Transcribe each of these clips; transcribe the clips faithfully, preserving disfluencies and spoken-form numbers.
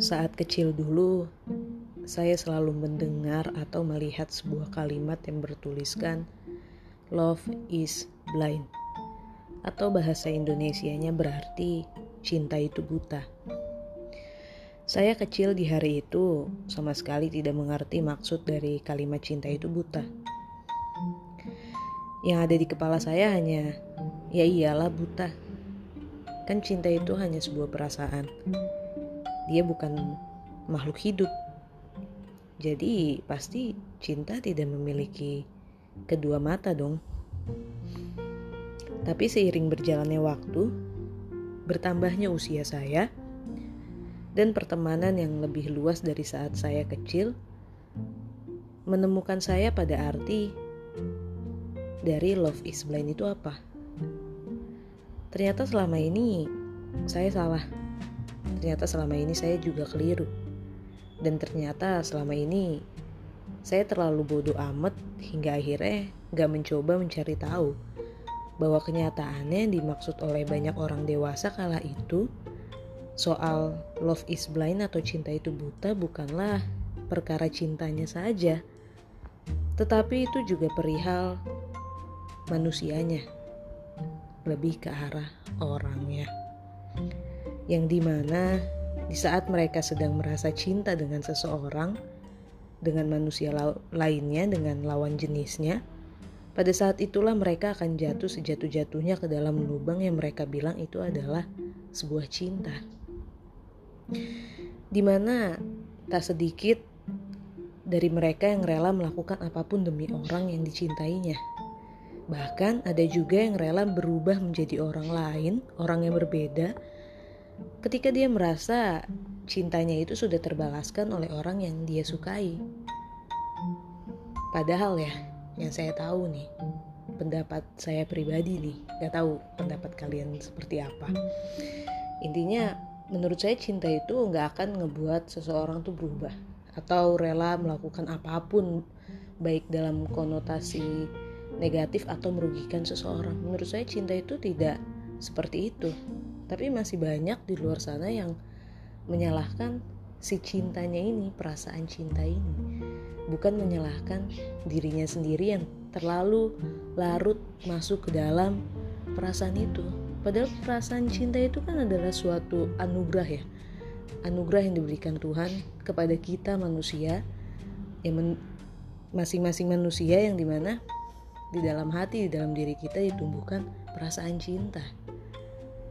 Saat kecil dulu, saya selalu mendengar atau melihat sebuah kalimat yang bertuliskan "Love is blind" atau bahasa Indonesianya berarti cinta itu buta. Saya kecil di hari itu sama sekali tidak mengerti maksud dari kalimat cinta itu buta. Yang ada di kepala saya hanya, ya iyalah buta. Kan cinta itu hanya sebuah perasaan. Dia bukan makhluk hidup. Jadi pasti cinta tidak memiliki kedua mata dong. Tapi seiring berjalannya waktu, bertambahnya usia saya, dan pertemanan yang lebih luas dari saat saya kecil, menemukan saya pada arti dari love is blind itu apa. Ternyata selama ini saya salah. Ternyata selama ini saya juga keliru. Dan ternyata selama ini saya terlalu bodoh amat hingga akhirnya gak mencoba mencari tahu bahwa kenyataannya yang dimaksud oleh banyak orang dewasa kala itu soal love is blind atau cinta itu buta bukanlah perkara cintanya saja, tetapi itu juga perihal manusianya, lebih ke arah orangnya, yang dimana di saat mereka sedang merasa cinta dengan seseorang, dengan manusia la- lainnya, dengan lawan jenisnya, pada saat itulah mereka akan jatuh sejatuh-jatuhnya ke dalam lubang yang mereka bilang itu adalah sebuah cinta, dimana tak sedikit dari mereka yang rela melakukan apapun demi orang yang dicintainya. Bahkan ada juga yang rela berubah menjadi orang lain, orang yang berbeda, ketika dia merasa cintanya itu sudah terbalaskan oleh orang yang dia sukai. Padahal ya, yang saya tahu nih, pendapat saya pribadi nih, gak tahu pendapat kalian seperti apa. Intinya, menurut saya cinta itu gak akan ngebuat seseorang tuh berubah, atau rela melakukan apapun, baik dalam konotasi negatif atau merugikan seseorang. Menurut saya cinta itu tidak seperti itu. Tapi masih banyak di luar sana yang menyalahkan si cintanya ini, perasaan cinta ini, bukan menyalahkan dirinya sendiri yang terlalu larut masuk ke dalam perasaan itu. Padahal perasaan cinta itu kan adalah suatu anugerah ya, anugerah yang diberikan Tuhan kepada kita manusia, yang men- masing-masing manusia yang dimana di dalam hati, di dalam diri kita ditumbuhkan perasaan cinta.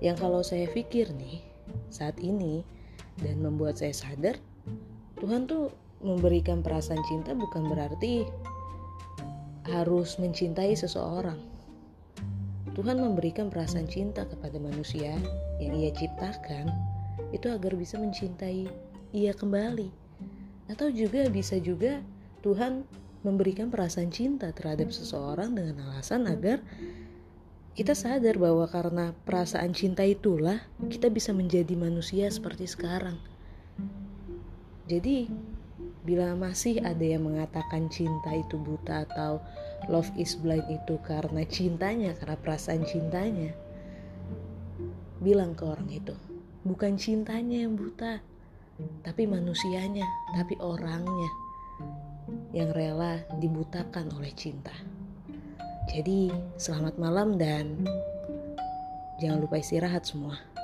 Yang kalau saya pikir nih, saat ini, dan membuat saya sadar, Tuhan tuh memberikan perasaan cinta bukan berarti harus mencintai seseorang. Tuhan memberikan perasaan cinta kepada manusia yang Ia ciptakan, itu agar bisa mencintai Ia kembali. Atau juga bisa juga Tuhan memberikan perasaan cinta terhadap seseorang dengan alasan agar kita sadar bahwa karena perasaan cinta itulah kita bisa menjadi manusia seperti sekarang. Jadi, bila masih ada yang mengatakan cinta itu buta atau love is blind itu karena cintanya, karena perasaan cintanya, bilang ke orang itu, bukan cintanya yang buta, tapi manusianya, tapi orangnya yang rela dibutakan oleh cinta. Jadi, selamat malam dan jangan lupa istirahat semua.